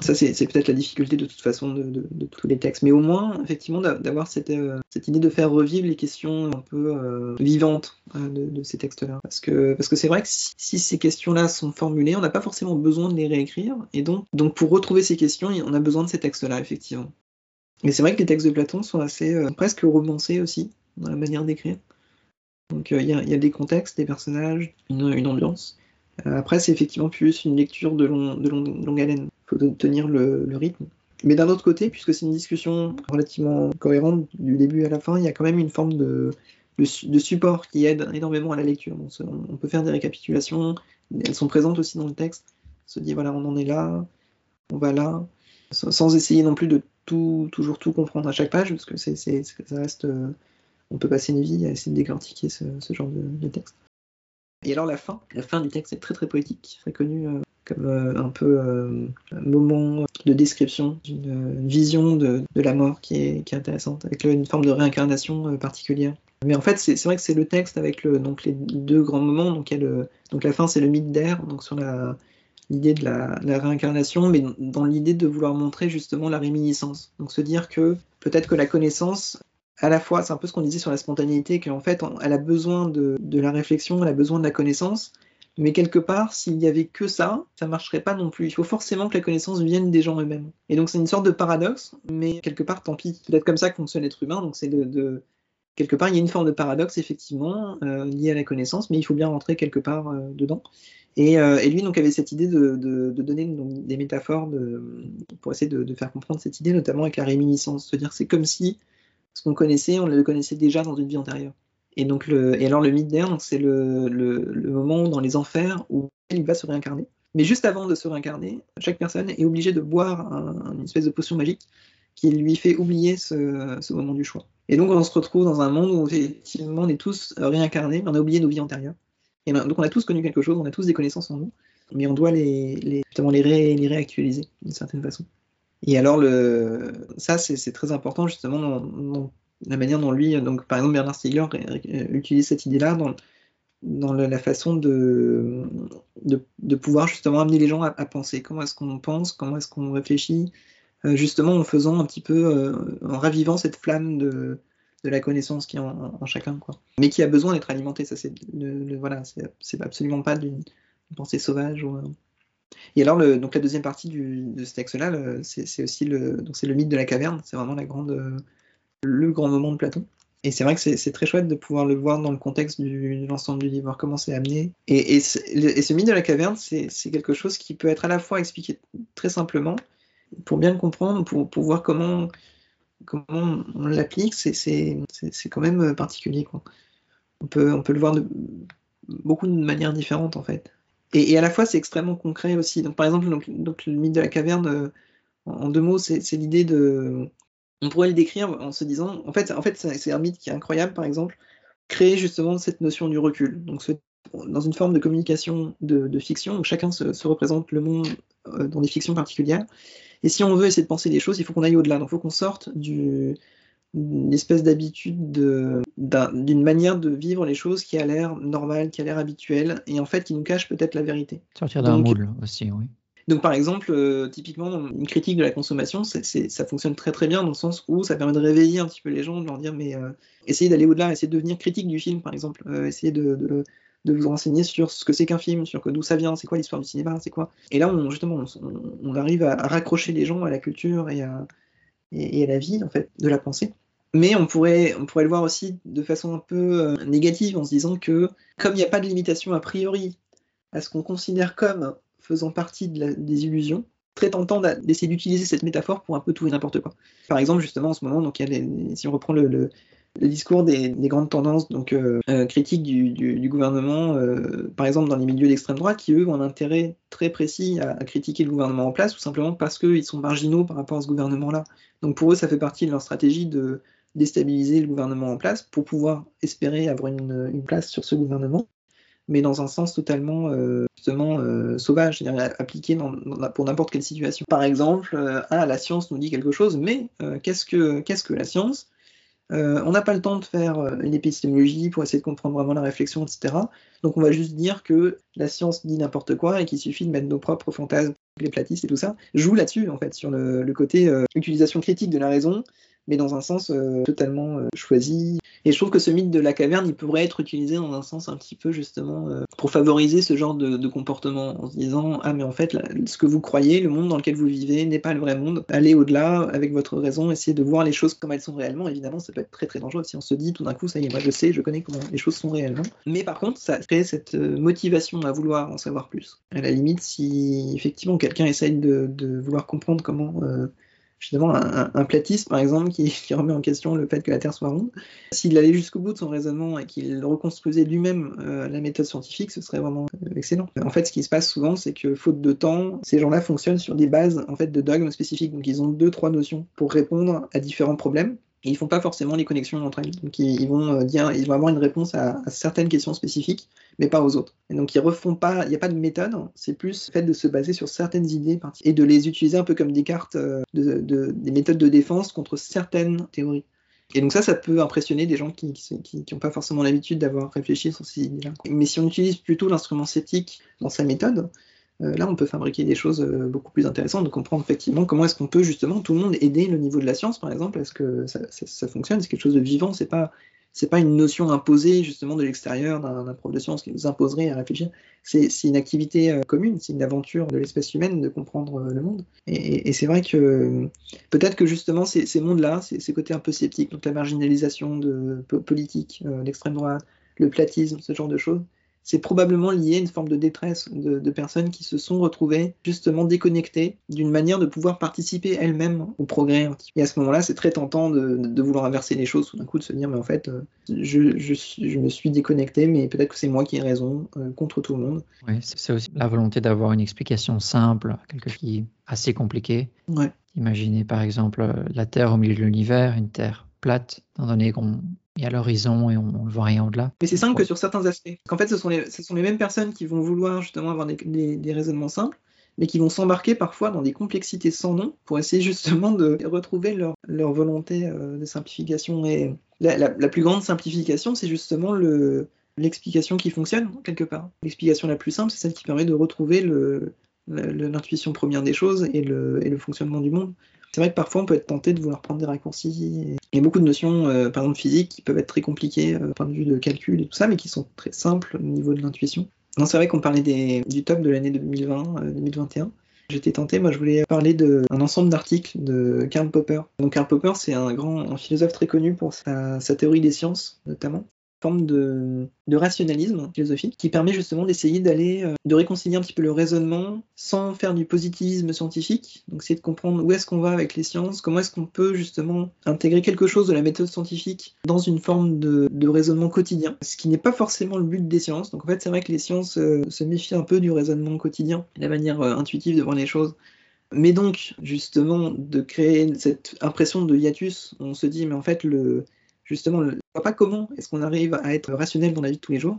Ça, c'est, c'est peut-être la difficulté de toute façon de, de, de tous les textes. Mais au moins, effectivement, d'avoir cette, euh, cette idée de faire revivre les questions un peu euh, vivantes euh, de, de ces textes-là. Parce que, parce que c'est vrai que si, si ces questions-là sont formulées, on n'a pas forcément besoin de les réécrire. Et donc, donc, pour retrouver ces questions, on a besoin de ces textes-là, effectivement. Et c'est vrai que les textes de Platon sont assez euh, presque romancés aussi, dans la manière d'écrire. Donc, il euh, y, y a des contextes, des personnages, une, une ambiance. Euh, après, c'est effectivement plus une lecture de, long, de, long, de longue haleine. De tenir le, le rythme. Mais d'un autre côté, puisque c'est une discussion relativement cohérente du début à la fin, il y a quand même une forme de, de, de support qui aide énormément à la lecture. On, se, on peut faire des récapitulations, elles sont présentes aussi dans le texte. On se dit, voilà, on en est là, on va là, sans essayer non plus de tout, toujours tout comprendre à chaque page, parce que c'est, c'est, ça reste... On peut passer une vie à essayer de décortiquer ce, ce genre de, de texte. Et alors la fin, la fin du texte est très très poétique, très connue. comme euh, un peu euh, un moment de description d'une une vision de, de la mort qui est, qui est intéressante, avec le, une forme de réincarnation euh, particulière. Mais en fait, c'est, c'est vrai que c'est le texte avec le, donc les deux grands moments. Donc, il y a le, donc la fin, c'est le mythe d'Air, donc sur la, l'idée de la, la réincarnation, mais dans l'idée de vouloir montrer justement la réminiscence. Donc se dire que peut-être que la connaissance, à la fois, c'est un peu ce qu'on disait sur la spontanéité, qu'en fait, elle a besoin de, de la réflexion, elle a besoin de la connaissance, mais quelque part, s'il n'y avait que ça, ça ne marcherait pas non plus. Il faut forcément que la connaissance vienne des gens eux-mêmes. Et donc c'est une sorte de paradoxe, mais quelque part, tant pis. C'est peut-être comme ça que fonctionne l'être humain, donc c'est de... de quelque part, il y a une forme de paradoxe, effectivement, euh, liée à la connaissance, mais il faut bien rentrer quelque part euh, dedans. Et, euh, et lui donc, avait cette idée de, de, de donner donc, des métaphores de, pour essayer de, de faire comprendre cette idée, notamment avec la réminiscence. C'est-à-dire que c'est comme si ce qu'on connaissait, on le connaissait déjà dans une vie antérieure. Et, donc, le, et alors le mythe d'air, donc, c'est le, le, le moment dans les enfers où il va se réincarner. Mais juste avant de se réincarner, chaque personne est obligée de boire un, une espèce de potion magique qui lui fait oublier ce, ce moment du choix. Et donc on se retrouve dans un monde où effectivement on est tous réincarnés, mais on a oublié nos vies antérieures. Et donc on a tous connu quelque chose, on a tous des connaissances en nous, mais on doit les, les, justement les, ré, les réactualiser d'une certaine façon. Et alors le, ça c'est, c'est très important justement dans, dans la manière dont lui, donc par exemple Bernard Stiegler utilise cette idée-là dans, dans la façon de, de, de pouvoir justement amener les gens à, à penser. Comment est-ce qu'on pense, comment est-ce qu'on réfléchit, justement en faisant un petit peu, euh, en ravivant cette flamme de, de la connaissance qui est en, en chacun, quoi. Mais qui a besoin d'être alimentée, ça c'est, le, le, voilà, c'est, c'est absolument pas d'une pensée sauvage. Ou, euh... Et alors, le, donc la deuxième partie du, de ce texte-là, le, c'est, c'est aussi le, donc c'est le mythe de la caverne, c'est vraiment la grande, euh, le grand moment de Platon. Et c'est vrai que c'est, c'est très chouette de pouvoir le voir dans le contexte du, de l'ensemble du livre, voir comment c'est amené. Et, et, le, et ce mythe de la caverne, c'est, c'est quelque chose qui peut être à la fois expliqué très simplement, pour bien le comprendre, pour, pour voir comment, comment on l'applique, c'est, c'est, c'est, c'est quand même particulier, quoi. On peut, on peut le voir de beaucoup de manières différentes, en fait. Et, et à la fois, c'est extrêmement concret aussi. Donc, par exemple, donc, donc, le mythe de la caverne, en, en deux mots, c'est, c'est l'idée de... On pourrait le décrire en se disant... En fait, en fait c'est, c'est un mythe qui est incroyable, par exemple, créer justement cette notion du recul. Donc, ce, dans une forme de communication de, de fiction, où chacun se, se représente le monde euh, dans des fictions particulières. Et si on veut essayer de penser des choses, il faut qu'on aille au-delà. Donc, il faut qu'on sorte du, d'une espèce d'habitude, de, d'un, d'une manière de vivre les choses qui a l'air normale, qui a l'air habituelle, et en fait, qui nous cache peut-être la vérité. Sortir d'un moule aussi, oui. Donc, par exemple, euh, typiquement, une critique de la consommation, c'est, c'est, ça fonctionne très très bien dans le sens où ça permet de réveiller un petit peu les gens, de leur dire, mais euh, essayez d'aller au-delà, essayez de devenir critique du film, par exemple, euh, essayez de... de de vous renseigner sur ce que c'est qu'un film, sur que, d'où ça vient, c'est quoi l'histoire du cinéma, c'est quoi. Et là, on, justement, on, on arrive à raccrocher les gens à la culture et à, et, et à la vie, en fait, de la pensée. Mais on pourrait, on pourrait le voir aussi de façon un peu négative, en se disant que, comme il n'y a pas de limitation a priori à ce qu'on considère comme faisant partie de la, des illusions, très tentant d'essayer d'utiliser cette métaphore pour un peu tout et n'importe quoi. Par exemple, justement, en ce moment, donc, il y a les, si on reprend le... le le discours des, des grandes tendances donc, euh, euh, critiques du, du, du gouvernement, euh, par exemple dans les milieux d'extrême droite, qui eux ont un intérêt très précis à, à critiquer le gouvernement en place, tout simplement parce qu'ils sont marginaux par rapport à ce gouvernement-là. Donc pour eux, ça fait partie de leur stratégie de déstabiliser le gouvernement en place pour pouvoir espérer avoir une, une place sur ce gouvernement, mais dans un sens totalement euh, justement euh, sauvage, c'est-à-dire appliqué dans, dans, pour n'importe quelle situation. Par exemple, euh, ah, la science nous dit quelque chose, mais euh, qu'est-ce que, qu'est-ce que la science ? Euh, on n'a pas le temps de faire euh, une épistémologie pour essayer de comprendre vraiment la réflexion, et cetera. Donc on va juste dire que la science dit n'importe quoi et qu'il suffit de mettre nos propres fantasmes, les platistes et tout ça, joue là-dessus, en fait, sur le, le côté euh, utilisation critique de la raison, mais dans un sens euh, totalement euh, choisi. Et je trouve que ce mythe de la caverne, il pourrait être utilisé dans un sens un petit peu, justement, euh, pour favoriser ce genre de, de comportement, en se disant « Ah, mais en fait, là, ce que vous croyez, le monde dans lequel vous vivez, n'est pas le vrai monde. Allez au-delà avec votre raison, essayez de voir les choses comme elles sont réellement. » Évidemment, ça peut être très, très dangereux si on se dit tout d'un coup « Ça y est, moi, je sais, je connais comment les choses sont réellement. » Mais par contre, ça crée cette motivation à vouloir en savoir plus. À la limite, si, effectivement, quelqu'un essaye de, de vouloir comprendre comment... Euh, Justement, un, un platiste, par exemple, qui, qui remet en question le fait que la Terre soit ronde, s'il allait jusqu'au bout de son raisonnement et qu'il reconstruisait lui-même euh, la méthode scientifique, ce serait vraiment euh, excellent. En fait, ce qui se passe souvent, c'est que, faute de temps, ces gens-là fonctionnent sur des bases en fait, de dogmes spécifiques. Donc, ils ont deux, trois notions pour répondre à différents problèmes. et ils font pas forcément les connexions entre elles. Donc ils, ils vont euh, dire, ils vont avoir une réponse à, à certaines questions spécifiques, mais pas aux autres. Et donc ils refont pas, il n'y a pas de méthode, c'est plus le fait de se baser sur certaines idées et de les utiliser un peu comme Descartes, euh, de, de, des méthodes de défense contre certaines théories. Et donc ça, ça peut impressionner des gens qui qui n'ont pas forcément l'habitude d'avoir réfléchi sur ces idées-là. Mais si on utilise plutôt l'instrument sceptique dans sa méthode, euh, là on peut fabriquer des choses euh, beaucoup plus intéressantes, de comprendre effectivement comment est-ce qu'on peut justement tout le monde aider le niveau de la science, par exemple, est-ce que ça, ça, ça fonctionne, c'est quelque chose de vivant, c'est pas c'est pas une notion imposée justement de l'extérieur d'un, d'un prof de science qui nous imposerait à réfléchir. C'est, c'est une activité euh, commune, c'est une aventure de l'espèce humaine de comprendre euh, le monde. Et, et, et c'est vrai que euh, peut-être que justement ces, ces mondes-là, ces, ces côtés un peu sceptiques, donc la marginalisation de, de politique, euh, l'extrême droite, le platisme, ce genre de choses, c'est probablement lié à une forme de détresse de, de personnes qui se sont retrouvées justement déconnectées d'une manière de pouvoir participer elles-mêmes au progrès. Et à ce moment-là, c'est très tentant de, de vouloir inverser les choses, tout d'un coup de se dire, mais en fait, je, je, je me suis déconnecté, mais peut-être que c'est moi qui ai raison, euh, contre tout le monde. Oui, c'est aussi la volonté d'avoir une explication simple, quelque chose qui est assez compliqué. Ouais. Imaginez par exemple la Terre au milieu de l'univers, une Terre plate, étant donné qu'on... il y a l'horizon et on ne voit rien au-delà. Mais c'est simple que sur certains aspects. En fait, ce sont les, ce sont les mêmes personnes qui vont vouloir justement avoir des, des, des raisonnements simples, mais qui vont s'embarquer parfois dans des complexités sans nom pour essayer justement de retrouver leur, leur volonté de simplification. Et la, la, la plus grande simplification, c'est justement le, l'explication qui fonctionne, quelque part. L'explication la plus simple, c'est celle qui permet de retrouver le, le, l'intuition première des choses et le, et le fonctionnement du monde. C'est vrai que parfois on peut être tenté de vouloir prendre des raccourcis. Il y a beaucoup de notions, euh, par exemple physiques, qui peuvent être très compliquées euh, du point de vue de calcul et tout ça, mais qui sont très simples au niveau de l'intuition. Non, c'est vrai qu'on parlait des, du top de l'année deux mille vingt, euh, deux mille vingt et un. J'étais tenté, moi je voulais parler d'un ensemble d'articles de Karl Popper. Donc Karl Popper, c'est un grand un philosophe très connu pour sa, sa théorie des sciences, notamment. Forme de, de rationalisme philosophique qui permet justement d'essayer d'aller, euh, de réconcilier un petit peu le raisonnement sans faire du positivisme scientifique, donc essayer de comprendre où est-ce qu'on va avec les sciences, comment est-ce qu'on peut justement intégrer quelque chose de la méthode scientifique dans une forme de, de raisonnement quotidien, ce qui n'est pas forcément le but des sciences. Donc en fait c'est vrai que les sciences euh, se méfient un peu du raisonnement quotidien, la manière euh, intuitive de voir les choses. Mais donc justement de créer cette impression de hiatus, on se dit mais en fait le... Justement, on ne voit pas comment est-ce qu'on arrive à être rationnel dans la vie de tous les jours.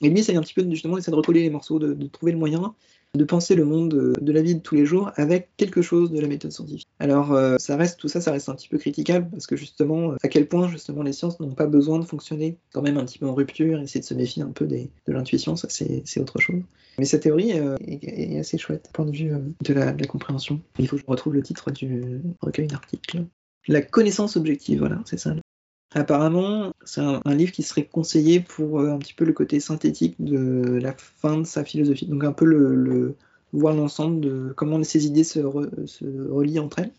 Et lui, ça vient un petit peu justement d'essayer de recoller les morceaux, de, de trouver le moyen de penser le monde de, de la vie de tous les jours avec quelque chose de la méthode scientifique. Alors, euh, ça reste, tout ça, ça reste un petit peu critiquable parce que justement, à quel point justement les sciences n'ont pas besoin de fonctionner quand même un petit peu en rupture, essayer de se méfier un peu des, de l'intuition, ça c'est, c'est autre chose. Mais sa théorie euh, est, est assez chouette, du point de vue euh, de, la, de la compréhension. Il faut que je retrouve le titre du recueil d'articles. La connaissance objective, voilà, c'est ça. Apparemment, c'est un, un livre qui serait conseillé pour euh, un petit peu le côté synthétique de la fin de sa philosophie. Donc un peu le, le voir l'ensemble de comment ces idées se, re, se relient entre elles.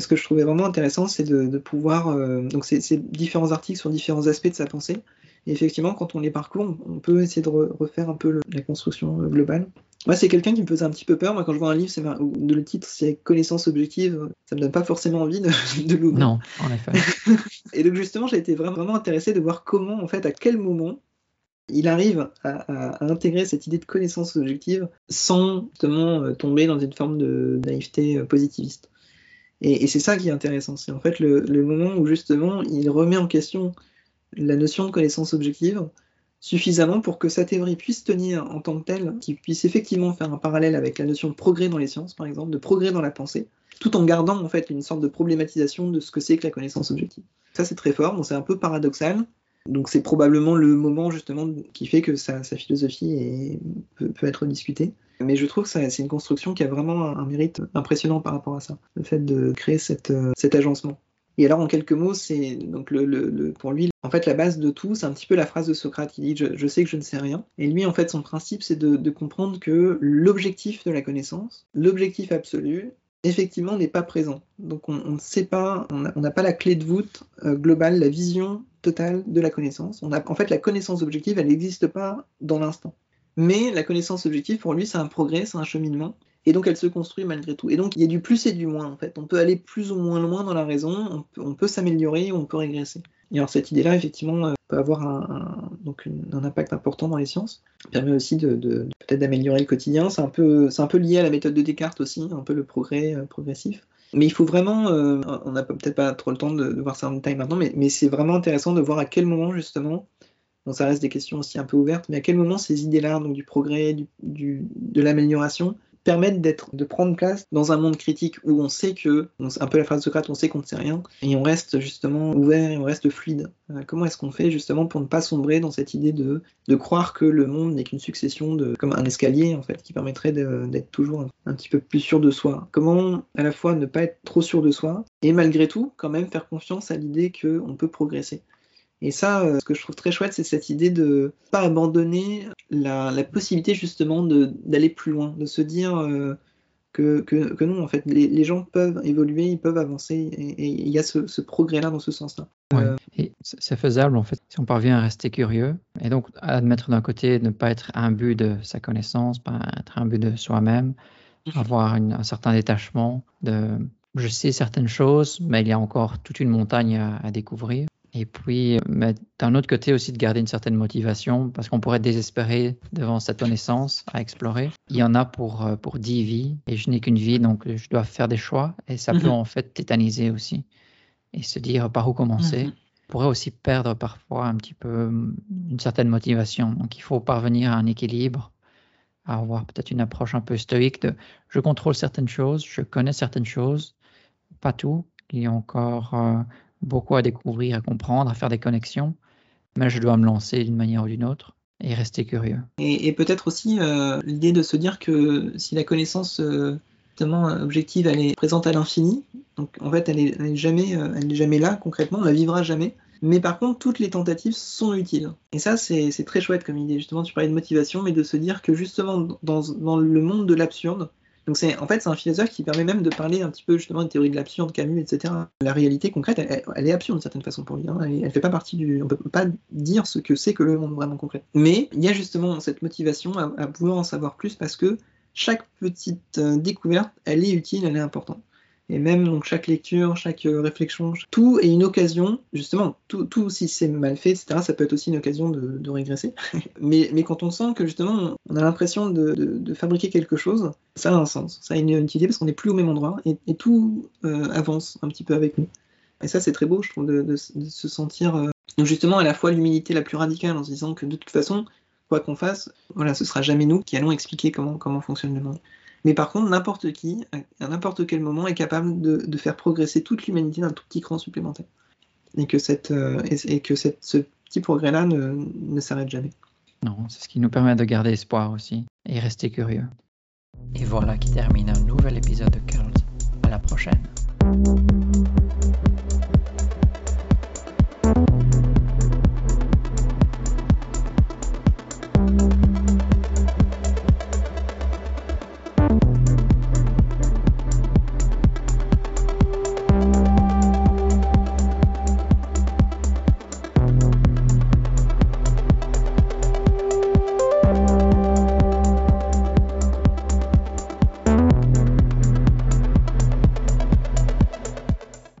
Ce que je trouvais vraiment intéressant, c'est de, de pouvoir... Euh, donc c'est, c'est différents articles sur différents aspects de sa pensée. Et effectivement, quand on les parcourt, on peut essayer de re, refaire un peu le, la construction globale. Moi, c'est quelqu'un qui me faisait un petit peu peur. Moi, quand je vois un livre, c'est mar... le titre, c'est Connaissance objective. Ça me donne pas forcément envie de, de l'ouvrir. Non, en effet. Et donc, justement, j'ai été vraiment intéressé de voir comment, en fait, à quel moment il arrive à, à, à intégrer cette idée de connaissance objective sans justement euh, tomber dans une forme de naïveté positiviste. Et, et c'est ça qui est intéressant. C'est en fait le, le moment où, justement, il remet en question la notion de connaissance objective suffisamment pour que sa théorie puisse tenir en tant que telle, qu'il puisse effectivement faire un parallèle avec la notion de progrès dans les sciences, par exemple, de progrès dans la pensée, tout en gardant en fait une sorte de problématisation de ce que c'est que la connaissance objective. Ça c'est très fort, bon, c'est un peu paradoxal, donc c'est probablement le moment justement qui fait que sa, sa philosophie est, peut, peut être discutée. Mais je trouve que ça, c'est une construction qui a vraiment un, un mérite impressionnant par rapport à ça, le fait de créer cette, cet agencement. Et alors, en quelques mots, c'est donc le, le, le, pour lui, en fait, la base de tout, c'est un petit peu la phrase de Socrate. Il dit je, « je sais que je ne sais rien ». Et lui, en fait, son principe, c'est de, de comprendre que l'objectif de la connaissance, l'objectif absolu, effectivement, n'est pas présent. Donc, on ne sait pas, on n'a pas la clé de voûte euh, globale, la vision totale de la connaissance. On a, en fait, la connaissance objective, elle n'existe pas dans l'instant. Mais la connaissance objective, pour lui, c'est un progrès, c'est un cheminement. Et donc, elle se construit malgré tout. Et donc, il y a du plus et du moins, en fait. On peut aller plus ou moins loin dans la raison, on peut, on peut s'améliorer, on peut régresser. Et alors, cette idée-là, effectivement, peut avoir un, un, donc une, un impact important dans les sciences. Ça permet aussi de, de, de, peut-être d'améliorer le quotidien. C'est un peu, c'est un peu lié à la méthode de Descartes aussi, un peu le progrès euh, progressif. Mais il faut vraiment, euh, on n'a peut-être pas trop le temps de, de voir ça en détail maintenant, mais, mais c'est vraiment intéressant de voir à quel moment justement, bon, ça reste des questions aussi un peu ouvertes, mais à quel moment ces idées-là, donc du progrès, du, du, de l'amélioration, permettent d'être, de prendre place dans un monde critique où on sait que, un peu la phrase de Socrate, on sait qu'on ne sait rien, et on reste justement ouvert et on reste fluide. Euh, comment est-ce qu'on fait justement pour ne pas sombrer dans cette idée de, de croire que le monde n'est qu'une succession de, comme un escalier en fait, qui permettrait de, d'être toujours un, un petit peu plus sûr de soi. Comment à la fois ne pas être trop sûr de soi, et malgré tout, quand même faire confiance à l'idée qu'on peut progresser. Et ça, ce que je trouve très chouette, c'est cette idée de ne pas abandonner la, la possibilité justement de, d'aller plus loin, de se dire euh, que, que, que non, en fait, les, les gens peuvent évoluer, ils peuvent avancer, et il y a ce, ce progrès-là dans ce sens-là. Ouais. Euh... Et c'est faisable, en fait, si on parvient à rester curieux, et donc à admettre d'un côté ne pas être un but de sa connaissance, pas être un but de soi-même, avoir une, un certain détachement de « je sais certaines choses, mais il y a encore toute une montagne à, à découvrir ». Et puis, mais d'un autre côté aussi, de garder une certaine motivation, parce qu'on pourrait désespérer devant cette connaissance à explorer. Il y en a pour, pour dix vies, et je n'ai qu'une vie, donc je dois faire des choix, et ça mm-hmm. peut en fait tétaniser aussi. Et se dire par où commencer, mm-hmm. on pourrait aussi perdre parfois un petit peu une certaine motivation. Donc il faut parvenir à un équilibre, à avoir peut-être une approche un peu stoïque de « je contrôle certaines choses, je connais certaines choses, pas tout, il y a encore... Euh, beaucoup à découvrir, à comprendre, à faire des connexions, mais je dois me lancer d'une manière ou d'une autre et rester curieux. » Et, et peut-être aussi euh, l'idée de se dire que si la connaissance euh, justement objective, elle est présente à l'infini, donc en fait elle n'est elle est jamais, euh, elle est jamais là concrètement, on la vivra jamais, mais par contre toutes les tentatives sont utiles. Et ça c'est, c'est très chouette comme idée, justement tu parlais de motivation, mais de se dire que justement dans, dans le monde de l'absurde, donc c'est, en fait, c'est un philosophe qui permet même de parler un petit peu justement des théories de l'absurde, Camus, et cetera. La réalité concrète, elle, elle est absurde d'une certaine façon pour lui. Hein. Elle, elle fait pas partie du... On peut pas dire ce que c'est que le monde vraiment concret. Mais il y a justement cette motivation à, à vouloir en savoir plus parce que chaque petite euh, découverte, elle est utile, elle est importante. Et même donc chaque lecture, chaque euh, réflexion, tout est une occasion, justement, tout, tout si c'est mal fait, et cetera, ça peut être aussi une occasion de, de régresser. mais, mais quand on sent que justement, on a l'impression de, de, de fabriquer quelque chose, ça a un sens, ça a une utilité parce qu'on n'est plus au même endroit et, et tout euh, avance un petit peu avec nous. Et ça, c'est très beau, je trouve, de, de, de se sentir euh, justement à la fois l'humilité la plus radicale en se disant que de toute façon, quoi qu'on fasse, voilà, ce sera jamais nous qui allons expliquer comment, comment fonctionne le monde. Mais par contre, n'importe qui, à n'importe quel moment, est capable de, de faire progresser toute l'humanité d'un tout petit cran supplémentaire. Et que, cette, euh, et, et que cette, ce petit progrès-là ne, ne s'arrête jamais. Non, c'est ce qui nous permet de garder espoir aussi et rester curieux. Et voilà qui termine un nouvel épisode de Curls. À la prochaine.